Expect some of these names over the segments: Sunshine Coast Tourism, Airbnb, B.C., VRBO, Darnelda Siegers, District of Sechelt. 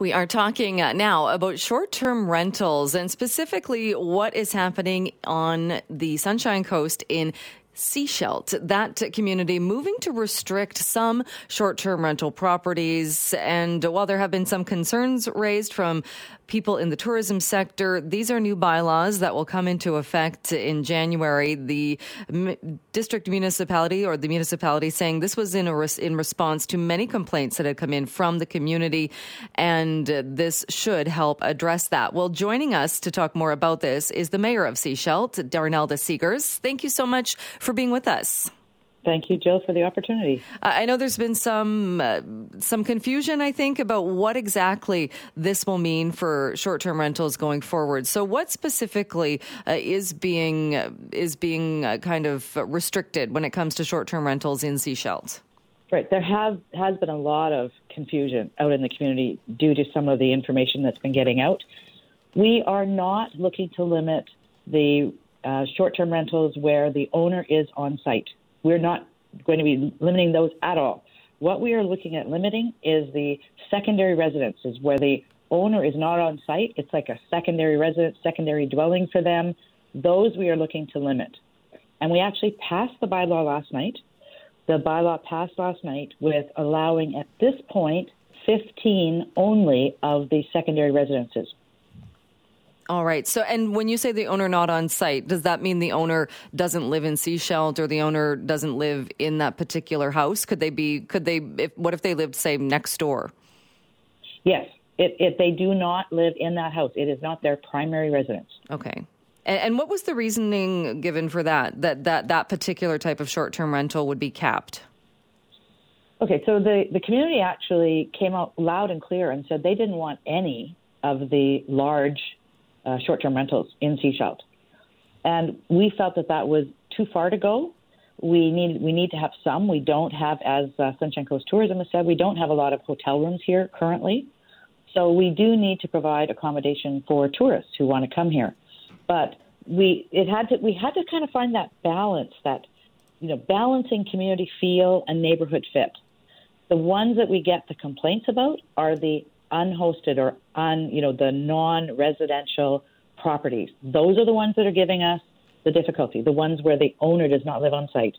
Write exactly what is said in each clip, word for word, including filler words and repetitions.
We are talking uh, now about short-term rentals and specifically what is happening on the Sunshine Coast in Sechelt, that community moving to restrict some short-term rental properties. And while there have been some concerns raised from people in the tourism sector, these are new bylaws that will come into effect in January. The district municipality or the municipality saying this was in a res- in response to many complaints that had come in from the community, and this should help address that. Well, joining us to talk more about this is the mayor of Sechelt, Darnelda Siegers. Thank you so much for being with us. Thank you, Jill, for the opportunity. Uh, I know there's been some uh, some confusion, I think, about what exactly this will mean for short-term rentals going forward. So what specifically uh, is being uh, is being uh, kind of restricted when it comes to short-term rentals in Sechelt? Right. There have has been a lot of confusion out in the community due to some of the information that's been getting out. We are not looking to limit the Uh, short-term rentals where the owner is on site. We're not going to be limiting those at all. What we are looking at limiting is the secondary residences where the owner is not on site. It's like a secondary residence, secondary dwelling for them. Those we are looking to limit. And we actually passed the bylaw last night. The bylaw passed last night with allowing at this point fifteen only of the secondary residences. All right. So, and when you say the owner not on site, does that mean the owner doesn't live in Sechelt or the owner doesn't live in that particular house? Could they be, could they, if, what if they lived, say, next door? Yes. If, if they do not live in that house, it is not their primary residence. Okay. And, and what was the reasoning given for that, that, that, that particular type of short-term rental would be capped? Okay. So the, the community actually came out loud and clear and said they didn't want any of the large Uh, short-term rentals in Sechelt. And we felt that that was too far to go. We need we need to have some. We don't have, as uh, Sunshine Coast Tourism has said, we don't have a lot of hotel rooms here currently. So we do need to provide accommodation for tourists who want to come here. But we it had to we had to kind of find that balance, that you know balancing community feel and neighborhood fit. The ones that we get the complaints about are the unhosted or on, you know, the non-residential properties. Those are the ones that are giving us the difficulty, the ones where the owner does not live on site.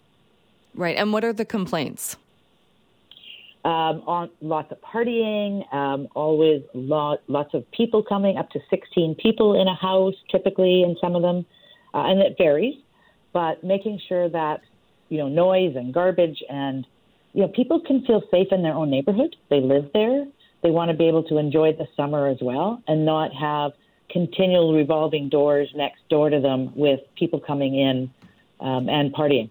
Right. And what are the complaints? Um, on lots of partying, um, always lot, lots of people coming, up to sixteen people in a house, typically in some of them. Uh, and it varies, but making sure that, you know, noise and garbage and, you know, people can feel safe in their own neighborhood. They live there. They want to be able to enjoy the summer as well and not have continual revolving doors next door to them with people coming in um, and partying.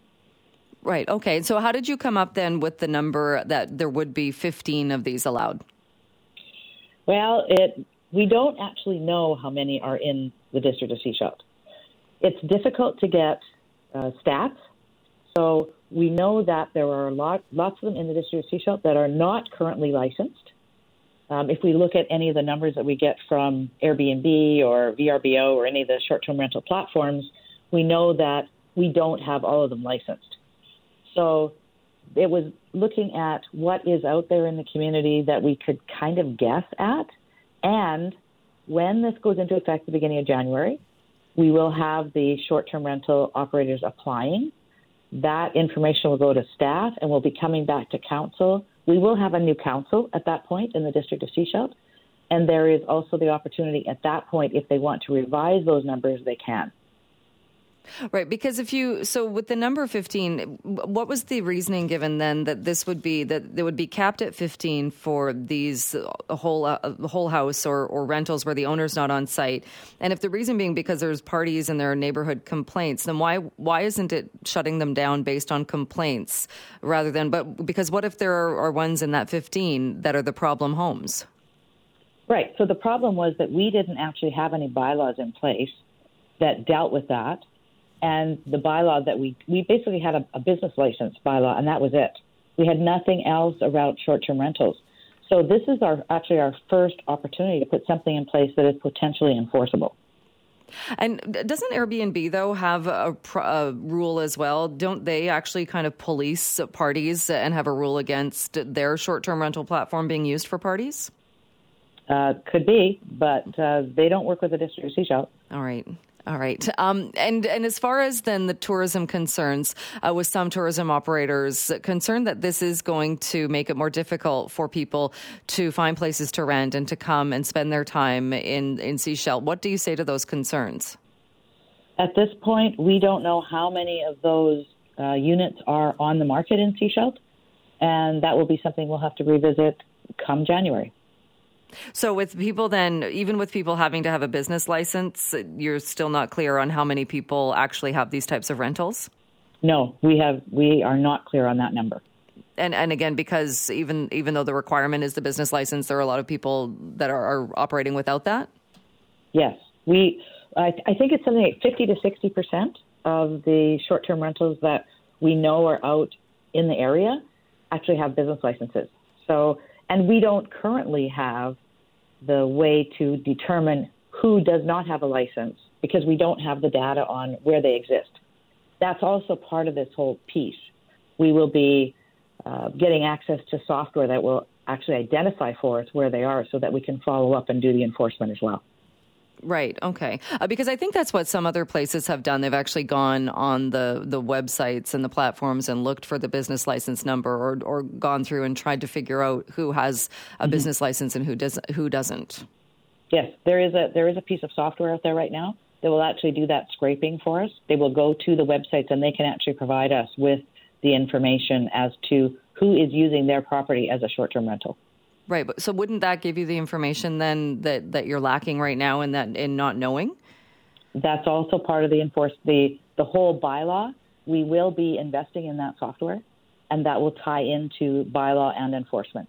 Right. Okay. So how did you come up then with the number that there would be fifteen of these allowed? Well, it, we don't actually know how many are in the District of Sechelt. It's difficult to get uh, stats. So we know that there are a lot, lots of them in the District of Sechelt that are not currently licensed. Um, if we look at any of the numbers that we get from Airbnb or V R B O or any of the short-term rental platforms, we know that we don't have all of them licensed. So it was looking at what is out there in the community that we could kind of guess at. And when this goes into effect at the beginning of January, we will have the short-term rental operators applying. That information will go to staff and we'll be coming back to council. We will have a new council at that point in the District of Sechelt, and there is also the opportunity at that point, if they want to revise those numbers, they can. Right, because if you, so with the number fifteen, what was the reasoning given then that this would be, that they would be capped at fifteen for these whole uh, whole house or, or rentals where the owner's not on site? And if the reason being because there's parties and there are neighborhood complaints, then why why isn't it shutting them down based on complaints rather than, but because what if there are, are ones in that fifteen that are the problem homes? Right, so the problem was that we didn't actually have any bylaws in place that dealt with that. And the bylaw that we, we basically had a, a business license bylaw, and that was it. We had nothing else around short-term rentals. So this is our actually our first opportunity to put something in place that is potentially enforceable. And doesn't Airbnb, though, have a, a rule as well? Don't they actually kind of police parties and have a rule against their short-term rental platform being used for parties? Uh, could be, but uh, they don't work with the District of Sechelt. All right. All right. Um, and, and as far as then the tourism concerns, uh, with some tourism operators concerned that this is going to make it more difficult for people to find places to rent and to come and spend their time in, in Sechelt, what do you say to those concerns? At this point, we don't know how many of those uh, units are on the market in Sechelt, and that will be something we'll have to revisit come January. So with people then, even with people having to have a business license, you're still not clear on how many people actually have these types of rentals? No, we have we are not clear on that number. And and again, because even even though the requirement is the business license, there are a lot of people that are, are operating without that? Yes. We I, I think it's something like fifty to sixty percent of the short-term rentals that we know are out in the area actually have business licenses. So And we don't currently have the way to determine who does not have a license because we don't have the data on where they exist. That's also part of this whole piece. We will be uh, getting access to software that will actually identify for us where they are so that we can follow up and do the enforcement as well. Right. Okay. Uh, because I think that's what some other places have done. They've actually gone on the, the websites and the platforms and looked for the business license number or, or gone through and tried to figure out who has a mm-hmm. business license and who does, who doesn't. Yes. There is a there is a piece of software out there right now that will actually do that scraping for us. They will go to the websites and they can actually provide us with the information as to who is using their property as a short-term rental. Right, but so wouldn't that give you the information then that, that you're lacking right now in that in not knowing? That's also part of the enforce the the whole bylaw. We will be investing in that software, and that will tie into bylaw and enforcement.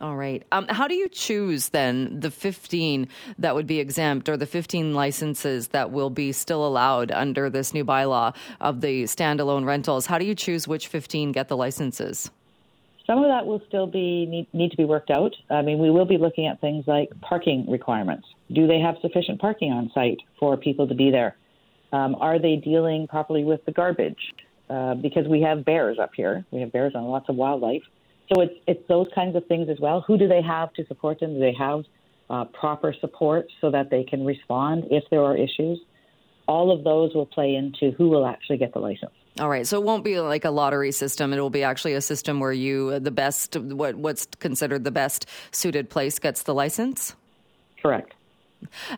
All right. Um, how do you choose then the fifteen that would be exempt or the fifteen licenses that will be still allowed under this new bylaw of the standalone rentals? How do you choose which fifteen get the licenses? Some of that will still be need, need to be worked out. I mean, we will be looking at things like parking requirements. Do they have sufficient parking on site for people to be there? Um, are they dealing properly with the garbage? Uh, because we have bears up here. We have bears and lots of wildlife. So it's it's those kinds of things as well. Who do they have to support them? Do they have uh, proper support so that they can respond if there are issues? All of those will play into who will actually get the license. All right. So it won't be like a lottery system. It will be actually a system where you the best what what's considered the best suited place gets the license. Correct.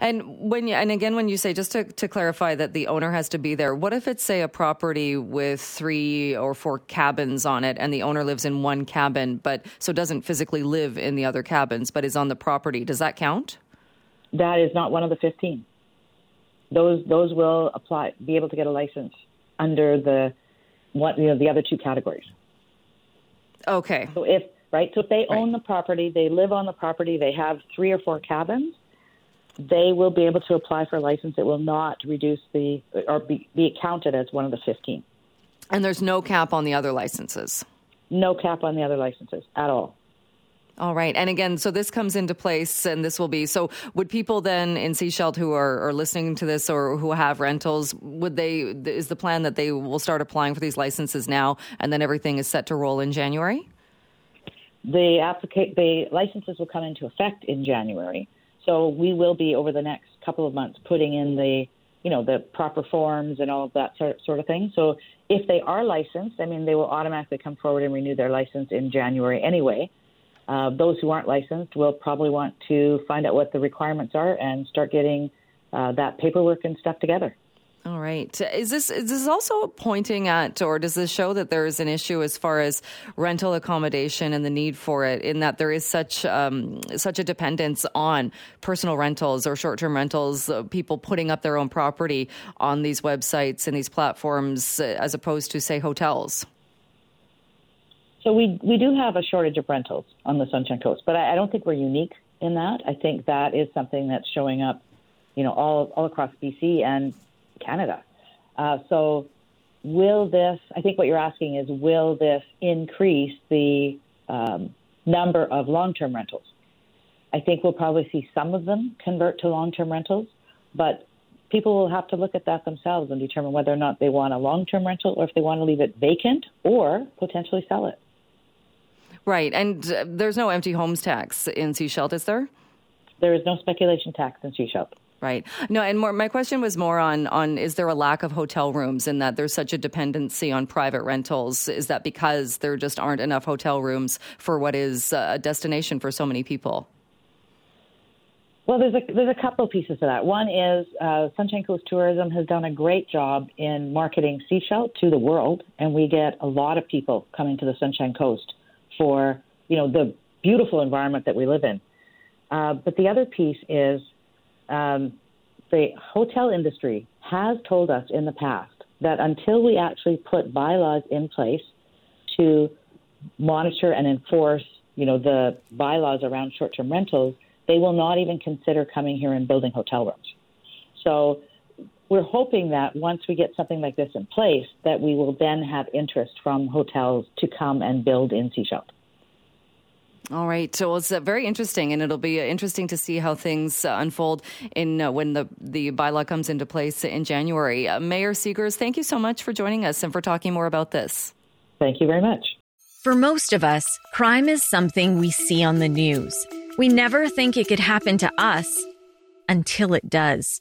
And when you, and again, when you say just to, to clarify that the owner has to be there, what if it's, say, a property with three or four cabins on it and the owner lives in one cabin, but so doesn't physically live in the other cabins, but is on the property? Does that count? That is not one of the fifteen. Those those will apply, be able to get a license under the what you know the other two categories. Okay. So if right, so if they right. own the property, they live on the property, they have three or four cabins, they will be able to apply for a license. It will not reduce the or be, be counted as one of the fifteen. And there's no cap on the other licenses. No cap on the other licenses at all. All right. And again, so this comes into place and this will be, so would people then in Sechelt who are, are listening to this or who have rentals, would they, is the plan that they will start applying for these licenses now and then everything is set to roll in January? The applica- the licenses will come into effect in January. So we will be over the next couple of months putting in the, you know, the proper forms and all of that sort of thing. So if they are licensed, I mean, they will automatically come forward and renew their license in January anyway. Uh, those who aren't licensed will probably want to find out what the requirements are and start getting uh, that paperwork and stuff together. All right. Is this is this also pointing at, or does this show that there is an issue as far as rental accommodation and the need for it, in that there is such um, such a dependence on personal rentals or short-term rentals, uh, people putting up their own property on these websites and these platforms, uh, as opposed to, say, hotels? So we we do have a shortage of rentals on the Sunshine Coast, but I, I don't think we're unique in that. I think that is something that's showing up, you know, all all across B C and Canada. Uh, so will this, I think what you're asking is, will this increase the um, number of long-term rentals? I think we'll probably see some of them convert to long-term rentals, but people will have to look at that themselves and determine whether or not they want a long-term rental or if they want to leave it vacant or potentially sell it. Right. And uh, there's no empty homes tax in Sechelt, is there? there is no speculation tax in Sechelt. Right. No, and more, my question was more on, on is there a lack of hotel rooms in that there's such a dependency on private rentals? Is that because there just aren't enough hotel rooms for what is a destination for so many people? Well, there's a, there's a couple of pieces to that. One is uh, Sunshine Coast Tourism has done a great job in marketing Sechelt to the world, and we get a lot of people coming to the Sunshine Coast for, you know, the beautiful environment that we live in. Uh, but the other piece is, Um, the hotel industry has told us in the past that until we actually put bylaws in place to monitor and enforce, you know, the bylaws around short-term rentals, they will not even consider coming here and building hotel rooms. So we're hoping that once we get something like this in place, that we will then have interest from hotels to come and build in Sechelt. All right. So it's very interesting, and it'll be interesting to see how things unfold in uh, when the, the bylaw comes into place in January. Uh, Mayor Siegers, thank you so much for joining us and for talking more about this. Thank you very much. For most of us, crime is something we see on the news. We never think it could happen to us until it does.